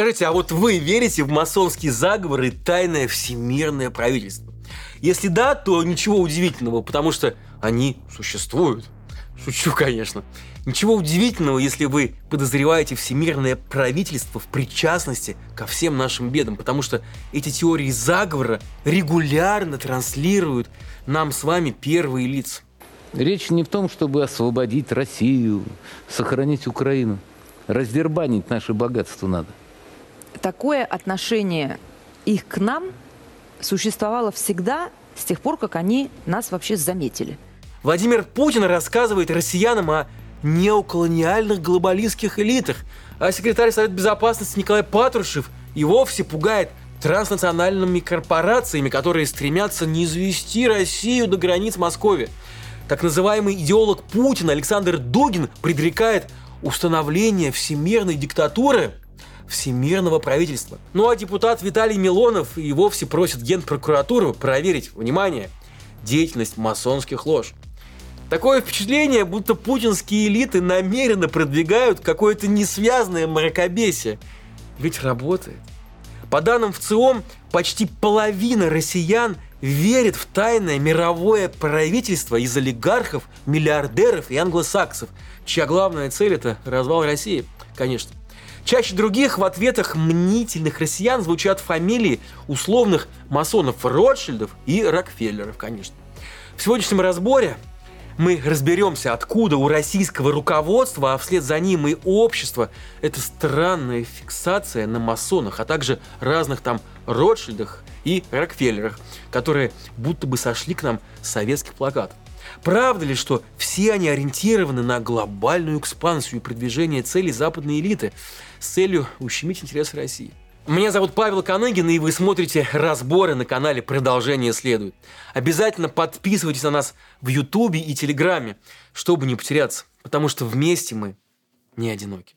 Скажите, а вот вы верите в масонские заговоры и тайное всемирное правительство? Если да, то ничего удивительного, потому что они существуют. Шучу, конечно. Ничего удивительного, если вы подозреваете всемирное правительство в причастности ко всем нашим бедам, потому что эти теории заговора регулярно транслируют нам с вами первые лица. Речь не в том, чтобы освободить Россию, сохранить Украину. Раздербанить наше богатство надо. Такое отношение их к нам существовало всегда, с тех пор, как они нас вообще заметили. Владимир Путин рассказывает россиянам о неоколониальных глобалистских элитах, а секретарь Совета Безопасности Николай Патрушев и вовсе пугает транснациональными корпорациями, которые стремятся не извести Россию до границ Москвы. Так называемый идеолог Путина Александр Дугин предрекает установление всемирной диктатуры, всемирного правительства. Ну а депутат Виталий Милонов и вовсе просит Генпрокуратуру проверить, внимание, деятельность масонских лож. Такое впечатление, будто путинские элиты намеренно продвигают какое-то несвязное мракобесие. Ведь работает. По данным ВЦИОМ, почти половина россиян верит в тайное мировое правительство из олигархов, миллиардеров и англосаксов, чья главная цель – это развал России, конечно. Чаще других в ответах мнительных россиян звучат фамилии условных масонов Ротшильдов и Рокфеллеров, конечно. В сегодняшнем разборе мы разберемся, откуда у российского руководства, а вслед за ним и общества, эта странная фиксация на масонах, а также разных там Ротшильдах и Рокфеллерах, которые будто бы сошли к нам с советских плакатов. Правда ли, что все они ориентированы на глобальную экспансию и продвижение целей западной элиты с целью ущемить интересы России? Меня зовут Павел Коныгин, и вы смотрите разборы на канале «Продолжение следует». Обязательно подписывайтесь на нас в Ютубе и Телеграме, чтобы не потеряться, потому что вместе мы не одиноки.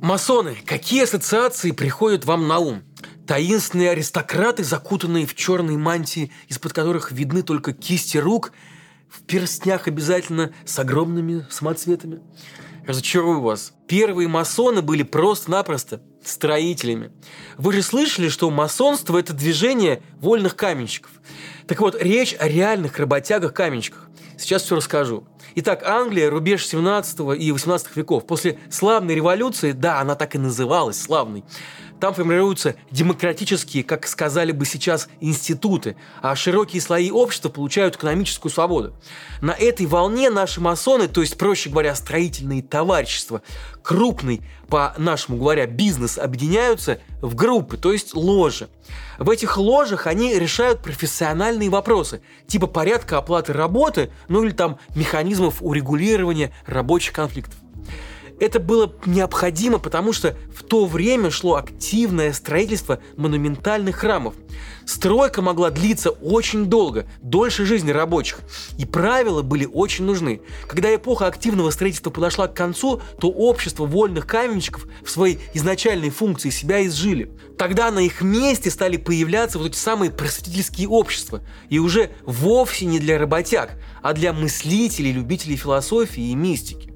Масоны, какие ассоциации приходят вам на ум? Таинственные аристократы, закутанные в черные мантии, из-под которых видны только кисти рук, в перстнях обязательно с огромными самоцветами? Разочарую вас. Первые масоны были просто-напросто строителями. Вы же слышали, что масонство – это движение вольных каменщиков. Так вот, речь о реальных работягах-каменщиках. Сейчас все расскажу. Итак, Англия, рубеж 17 и 18 веков. После славной революции, да, она так и называлась, славной, там формируются демократические, как сказали бы сейчас, институты, а широкие слои общества получают экономическую свободу. На этой волне наши масоны, то есть, проще говоря, строительные товарищества, крупный, по-нашему говоря, бизнес, объединяются в группы, то есть ложи. В этих ложах они решают профессиональные вопросы, типа порядка оплаты работы, ну или там механизмов урегулирования рабочих конфликтов. Это было необходимо, потому что в то время шло активное строительство монументальных храмов. Стройка могла длиться очень долго, дольше жизни рабочих, и правила были очень нужны. Когда эпоха активного строительства подошла к концу, то общество вольных каменщиков в своей изначальной функции себя изжили. Тогда на их месте стали появляться вот эти самые просветительские общества, и уже вовсе не для работяг, а для мыслителей, любителей философии и мистики.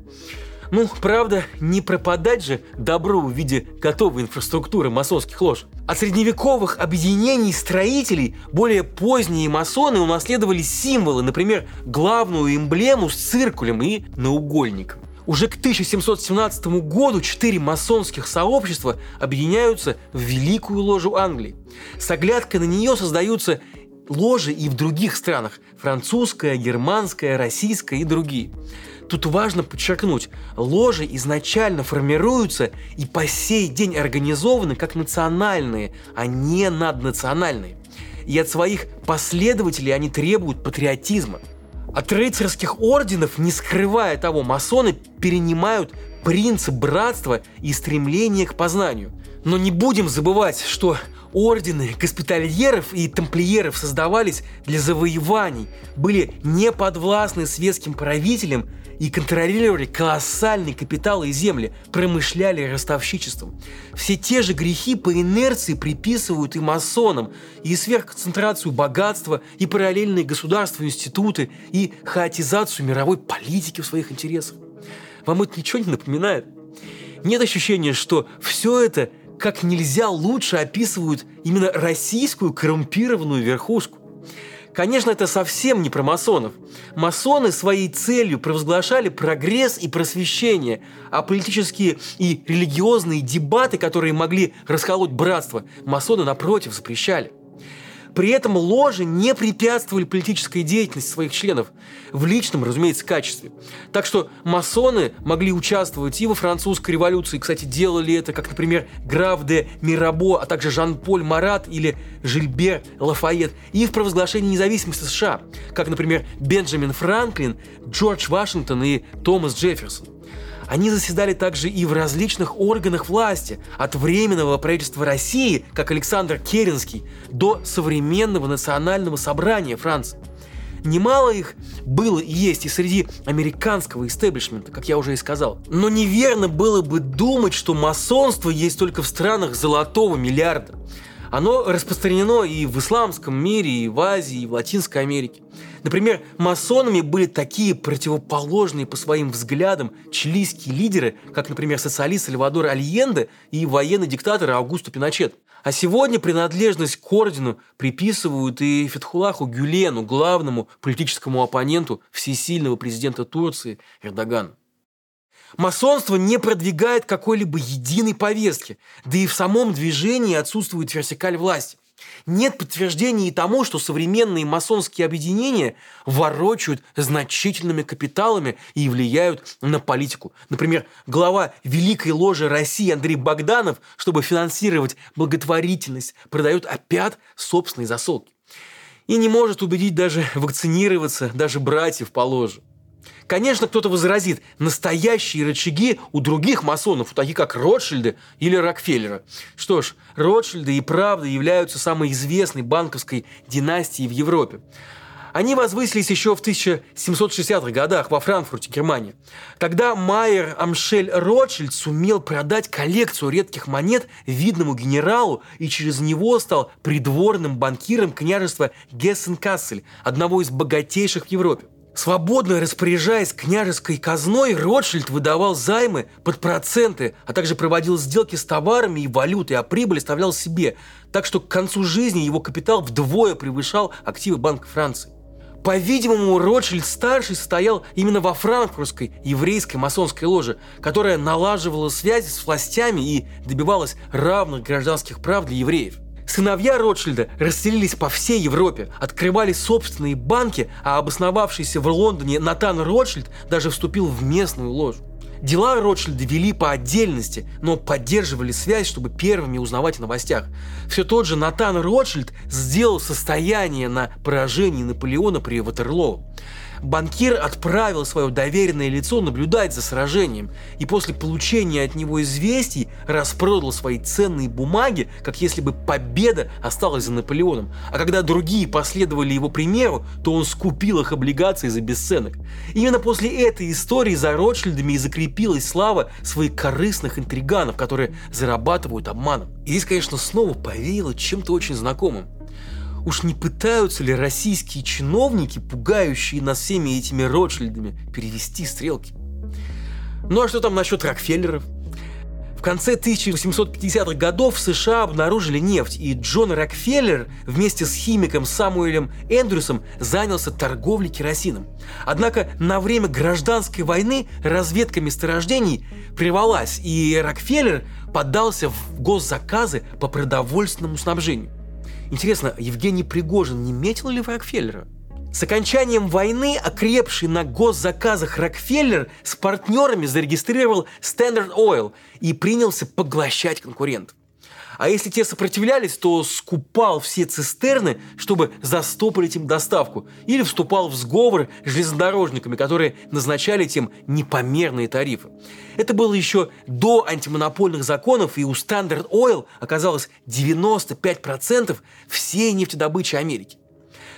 Ну, правда, не пропадать же добру в виде готовой инфраструктуры масонских лож. От средневековых объединений строителей более поздние масоны унаследовали символы, например, главную эмблему с циркулем и наугольником. Уже к 1717 году 4 масонских сообщества объединяются в Великую ложу Англии. С оглядкой на нее создаются ложи и в других странах – французская, германская, российская и другие. Тут важно подчеркнуть, ложи изначально формируются и по сей день организованы как национальные, а не наднациональные. И от своих последователей они требуют патриотизма. От рыцарских орденов, не скрывая того, масоны перенимают принцип братства и стремление к познанию. Но не будем забывать, что Ордены госпитальеров и тамплиеров создавались для завоеваний, были неподвластны светским правителям и контролировали колоссальные капиталы и земли, промышляли ростовщичеством. Все те же грехи по инерции приписывают и масонам, и сверхконцентрацию богатства, и параллельные государства и институты, и хаотизацию мировой политики в своих интересах. Вам это ничего не напоминает? Нет ощущения, что все это как нельзя лучше описывают именно российскую коррумпированную верхушку. Конечно, это совсем не про масонов. Масоны своей целью провозглашали прогресс и просвещение, а политические и религиозные дебаты, которые могли расколоть братство, масоны, напротив, запрещали. При этом ложи не препятствовали политической деятельности своих членов, в личном, разумеется, качестве. Так что масоны могли участвовать и во французской революции, кстати, делали это, как, например, граф де Мирабо, а также Жан-Поль Марат или Жильбер Лафайет, и в провозглашении независимости США, как, например, Бенджамин Франклин, Джордж Вашингтон и Томас Джефферсон. Они заседали также и в различных органах власти, от Временного правительства России, как Александр Керенский, до современного национального собрания Франции. Немало их было и есть и среди американского истеблишмента, как я уже и сказал. Но неверно было бы думать, что масонство есть только в странах золотого миллиарда. Оно распространено и в исламском мире, и в Азии, и в Латинской Америке. Например, масонами были такие противоположные по своим взглядам чилийские лидеры, как, например, социалист Сальвадор Альенде и военный диктатор Аугусто Пиночет. А сегодня принадлежность к ордену приписывают и Фетхуллаху Гюлену, главному политическому оппоненту всесильного президента Турции Эрдогана. Масонство не продвигает какой-либо единой повестки, да и в самом движении отсутствует вертикаль власти. Нет подтверждений и тому, что современные масонские объединения ворочают значительными капиталами и влияют на политику. Например, глава Великой Ложи России Андрей Богданов, чтобы финансировать благотворительность, продает опять собственные засолки. И не может убедить даже вакцинироваться, даже братьев по ложе. Конечно, кто-то возразит, настоящие рычаги у других масонов, таких как Ротшильды или Рокфеллера. Что ж, Ротшильды и правда являются самой известной банковской династией в Европе. Они возвысились еще в 1760-х годах во Франкфурте, Германия. Тогда Майер Амшель Ротшильд сумел продать коллекцию редких монет видному генералу и через него стал придворным банкиром княжества Гессен-Кассель, одного из богатейших в Европе. Свободно распоряжаясь княжеской казной, Ротшильд выдавал займы под проценты, а также проводил сделки с товарами и валютой, а прибыль оставлял себе. Так что к концу жизни его капитал вдвое превышал активы Банка Франции. По-видимому, Ротшильд-старший состоял именно во франкфуртской еврейской масонской ложе, которая налаживала связи с властями и добивалась равных гражданских прав для евреев. Сыновья Ротшильда расселились по всей Европе, открывали собственные банки, а обосновавшийся в Лондоне Натан Ротшильд даже вступил в местную ложу. Дела Ротшильда вели по отдельности, но поддерживали связь, чтобы первыми узнавать о новостях. Все тот же Натан Ротшильд сделал состояние на поражении Наполеона при Ватерлоо. Банкир отправил свое доверенное лицо наблюдать за сражением и после получения от него известий распродал свои ценные бумаги, как если бы победа осталась за Наполеоном. А когда другие последовали его примеру, то он скупил их облигации за бесценок. Именно после этой истории за Ротшильдами и закрепилась слава своих корыстных интриганов, которые зарабатывают обманом. И здесь, конечно, снова повеяло чем-то очень знакомым. Уж не пытаются ли российские чиновники, пугающие нас всеми этими Ротшильдами, перевести стрелки? Ну а что там насчет Рокфеллеров? В конце 1850-х годов в США обнаружили нефть, и Джон Рокфеллер вместе с химиком Самуэлем Эндрюсом занялся торговлей керосином. Однако на время гражданской войны разведка месторождений прервалась, и Рокфеллер поддался в госзаказы по продовольственному снабжению. Интересно, Евгений Пригожин не метил ли в Рокфеллера? С окончанием войны окрепший на госзаказах Рокфеллер с партнерами зарегистрировал Standard Oil и принялся поглощать конкурентов. А если те сопротивлялись, то скупал все цистерны, чтобы застопорить им доставку, или вступал в сговор с железнодорожниками, которые назначали тем непомерные тарифы. Это было еще до антимонопольных законов, и у Standard Oil оказалось 95% всей нефтедобычи Америки.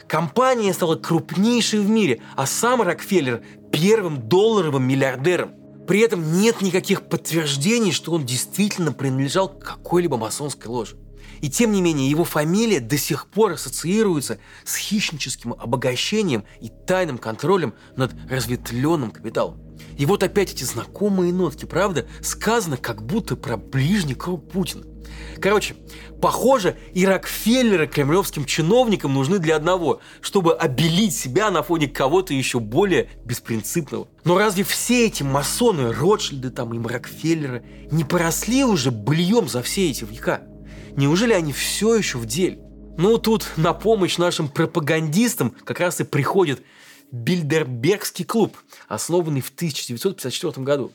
Компания стала крупнейшей в мире, а сам Рокфеллер – первым долларовым миллиардером. При этом нет никаких подтверждений, что он действительно принадлежал к какой-либо масонской ложе. И тем не менее, его фамилия до сих пор ассоциируется с хищническим обогащением и тайным контролем над разветвленным капиталом. И вот опять эти знакомые нотки, правда, сказано как будто про ближний круг Путина. Короче, похоже, и Рокфеллеры кремлевским чиновникам нужны для одного, чтобы обелить себя на фоне кого-то еще более беспринципного. Но разве все эти масоны, Ротшильды там и Рокфеллеры, не поросли уже быльем за все эти века? Неужели они все еще в деле? Ну, тут на помощь нашим пропагандистам как раз и приходит Бильдербергский клуб, основанный в 1954 году.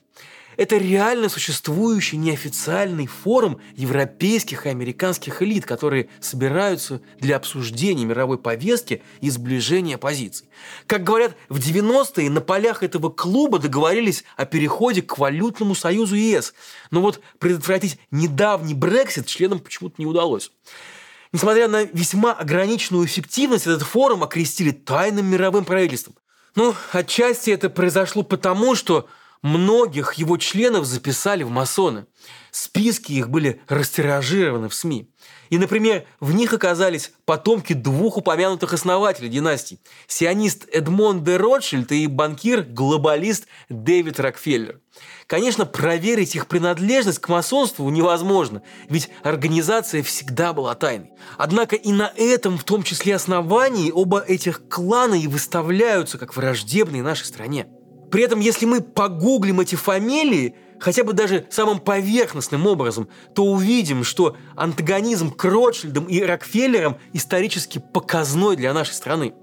Это реально существующий неофициальный форум европейских и американских элит, которые собираются для обсуждения мировой повестки и сближения позиций. Как говорят, в 90-е на полях этого клуба договорились о переходе к валютному союзу ЕС, но вот предотвратить недавний Брексит членам почему-то не удалось. Несмотря на весьма ограниченную эффективность, этот форум окрестили тайным мировым правительством. Ну, отчасти это произошло потому, что многих его членов записали в масоны. Списки их были растиражированы в СМИ. И, например, в них оказались потомки двух упомянутых основателей династий – сионист Эдмон де Ротшильд и банкир-глобалист Дэвид Рокфеллер. Конечно, проверить их принадлежность к масонству невозможно, ведь организация всегда была тайной. Однако и на этом, в том числе основании, оба этих клана и выставляются как враждебные нашей стране. При этом, если мы погуглим эти фамилии, хотя бы даже самым поверхностным образом, то увидим, что антагонизм к Ротшильдам и Рокфеллерам исторически показной для нашей страны.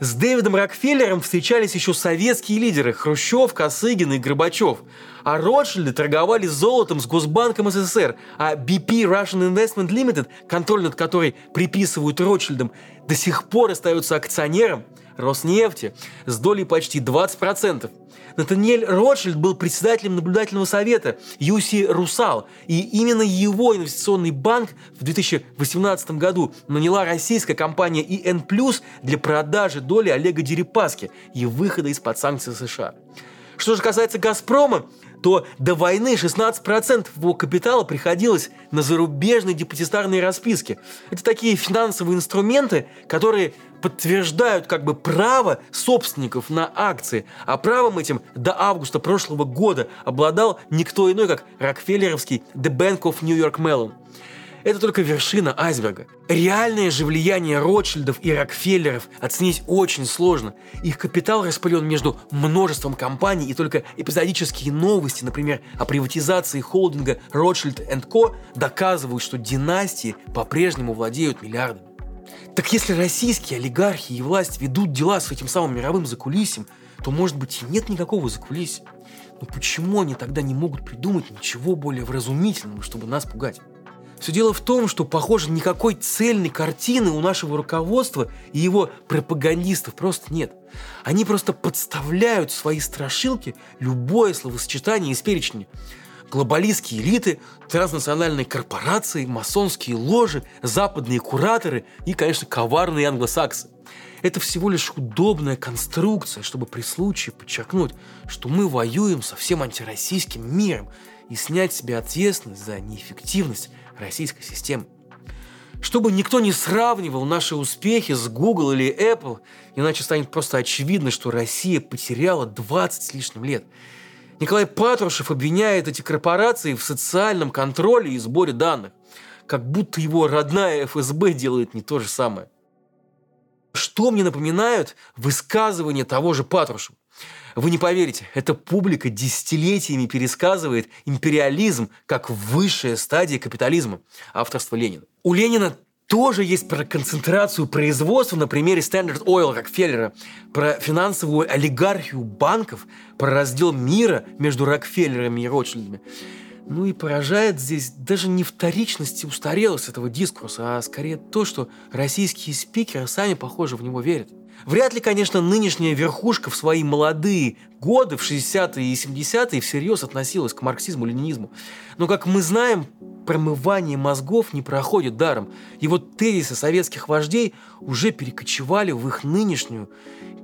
С Дэвидом Рокфеллером встречались еще советские лидеры – Хрущев, Косыгин и Горбачев. А Ротшильды торговали золотом с Госбанком СССР, а BP Russian Investment Limited, контроль над которой приписывают Ротшильдам, до сих пор остается акционером Роснефти с долей почти 20%. Натаниэль Ротшильд был председателем наблюдательного совета UC Rusal, и именно его инвестиционный банк в 2018 году наняла российская компания EN+, для продажи доли Олега Дерипаски и выхода из-под санкций США. Что же касается «Газпрома», то до войны 16% его капитала приходилось на зарубежные депозитарные расписки. Это такие финансовые инструменты, которые подтверждают как бы право собственников на акции, а правом этим до августа прошлого года обладал никто иной, как рокфеллеровский The Bank of New York Mellon. Это только вершина айсберга. Реальное же влияние Ротшильдов и Рокфеллеров оценить очень сложно. Их капитал распылен между множеством компаний, и только эпизодические новости, например, о приватизации холдинга Ротшильд & Co., доказывают, что династии по-прежнему владеют миллиардами. Так если российские олигархи и власть ведут дела с этим самым мировым закулисьем, то, может быть, и нет никакого закулисья. Но почему они тогда не могут придумать ничего более вразумительного, чтобы нас пугать? Все дело в том, что, похоже, никакой цельной картины у нашего руководства и его пропагандистов просто нет. Они просто подставляют в свои страшилки любое словосочетание из перечня. Глобалистские элиты, транснациональные корпорации, масонские ложи, западные кураторы и, конечно, коварные англосаксы. Это всего лишь удобная конструкция, чтобы при случае подчеркнуть, что мы воюем со всем антироссийским миром, и снять с себя ответственность за неэффективность российской системы. Чтобы никто не сравнивал наши успехи с Google или Apple, иначе станет просто очевидно, что Россия потеряла 20 с лишним лет. Николай Патрушев обвиняет эти корпорации в социальном контроле и сборе данных, как будто его родная ФСБ делает не то же самое. Что мне напоминают высказывания того же Патрушева? Вы не поверите, эта публика десятилетиями пересказывает империализм как высшая стадия капитализма, авторство Ленина. У Ленина тоже есть про концентрацию производства на примере Standard Oil Рокфеллера, про финансовую олигархию банков, про раздел мира между Рокфеллерами и Ротшильдами. Ну и поражает здесь даже не вторичность и устарелость этого дискурса, а скорее то, что российские спикеры сами, похоже, в него верят. Вряд ли, конечно, нынешняя верхушка в свои молодые годы, в 60-е и 70-е, всерьез относилась к марксизму-ленинизму. Но, как мы знаем, промывание мозгов не проходит даром. И вот тезисы советских вождей уже перекочевали в их нынешнюю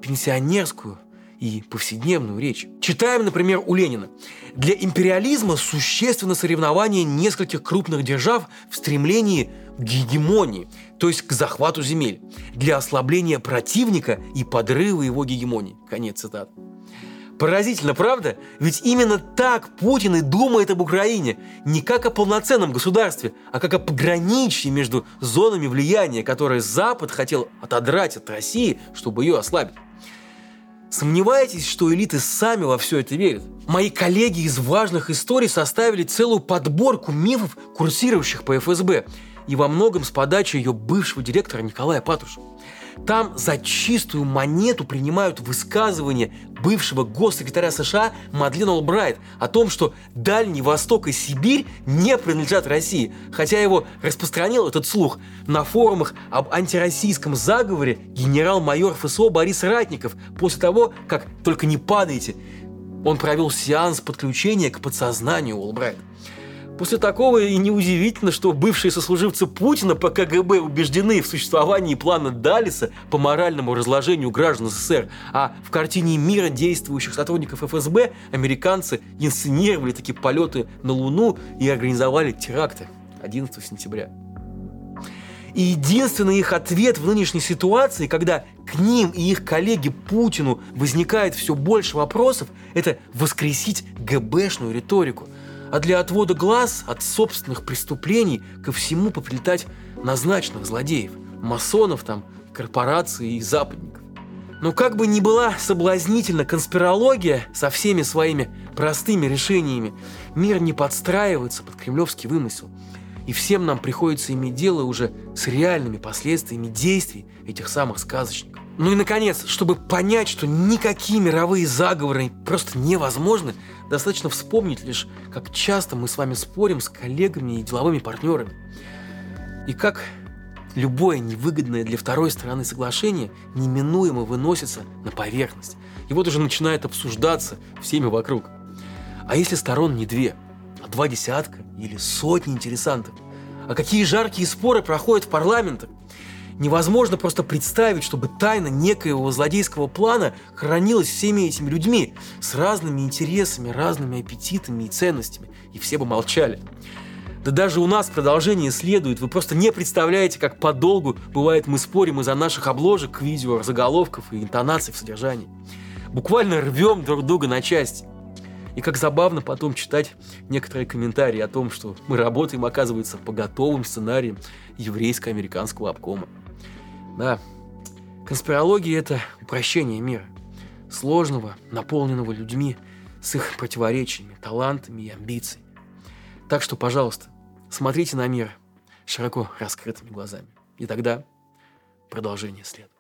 пенсионерскую и повседневную речь. Читаем, например, у Ленина. «Для империализма существенно соревнование нескольких крупных держав в стремлении к гегемонии, то есть к захвату земель, для ослабления противника и подрыва его гегемонии». Конец цитаты. Поразительно, правда? Ведь именно так Путин и думает об Украине. Не как о полноценном государстве, а как о пограничье между зонами влияния, которые Запад хотел отодрать от России, чтобы ее ослабить. Сомневаетесь, что элиты сами во все это верят? Мои коллеги из важных историй составили целую подборку мифов, курсирующих по ФСБ, и во многом с подачи ее бывшего директора Николая Патрушева. Там за чистую монету принимают высказывания бывшего госсекретаря США Мадлен Олбрайт о том, что Дальний Восток и Сибирь не принадлежат России, хотя его распространил этот слух на форумах об антироссийском заговоре генерал-майор ФСО Борис Ратников после того, как «Только не падайте», он провел сеанс подключения к подсознанию Олбрайта. После такого и неудивительно, что бывшие сослуживцы Путина по КГБ убеждены в существовании плана Даллеса по моральному разложению граждан СССР, а в картине мира действующих сотрудников ФСБ американцы инсценировали такие полеты на Луну и организовали теракты 11 сентября. И единственный их ответ в нынешней ситуации, когда к ним и их коллеге Путину возникает все больше вопросов, это воскресить ГБшную риторику. А для отвода глаз от собственных преступлений ко всему поплетать назначенных злодеев, масонов там, корпораций и западников. Но как бы ни была соблазнительна конспирология со всеми своими простыми решениями, мир не подстраивается под кремлевский вымысел. И всем нам приходится иметь дело уже с реальными последствиями действий этих самых сказочников. Ну и, наконец, чтобы понять, что никакие мировые заговоры просто невозможны, достаточно вспомнить лишь, как часто мы с вами спорим с коллегами и деловыми партнерами. И как любое невыгодное для второй стороны соглашение неминуемо выносится на поверхность. И вот уже начинает обсуждаться всеми вокруг. А если сторон не две, а 20 или сотни интересантов? А какие жаркие споры проходят в парламентах? Невозможно просто представить, чтобы тайна некоего злодейского плана хранилась всеми этими людьми с разными интересами, разными аппетитами и ценностями, и все бы молчали. Да даже у нас продолжение следует, вы просто не представляете, как подолгу бывает мы спорим из-за наших обложек, видео, заголовков и интонаций в содержании. Буквально рвем друг друга на части. И как забавно потом читать некоторые комментарии о том, что мы работаем, оказывается, по готовым сценариям еврейско-американского обкома. Да, конспирология – это упрощение мира, сложного, наполненного людьми с их противоречиями, талантами и амбициями. Так что, пожалуйста, смотрите на мир широко раскрытыми глазами. И тогда продолжение следует.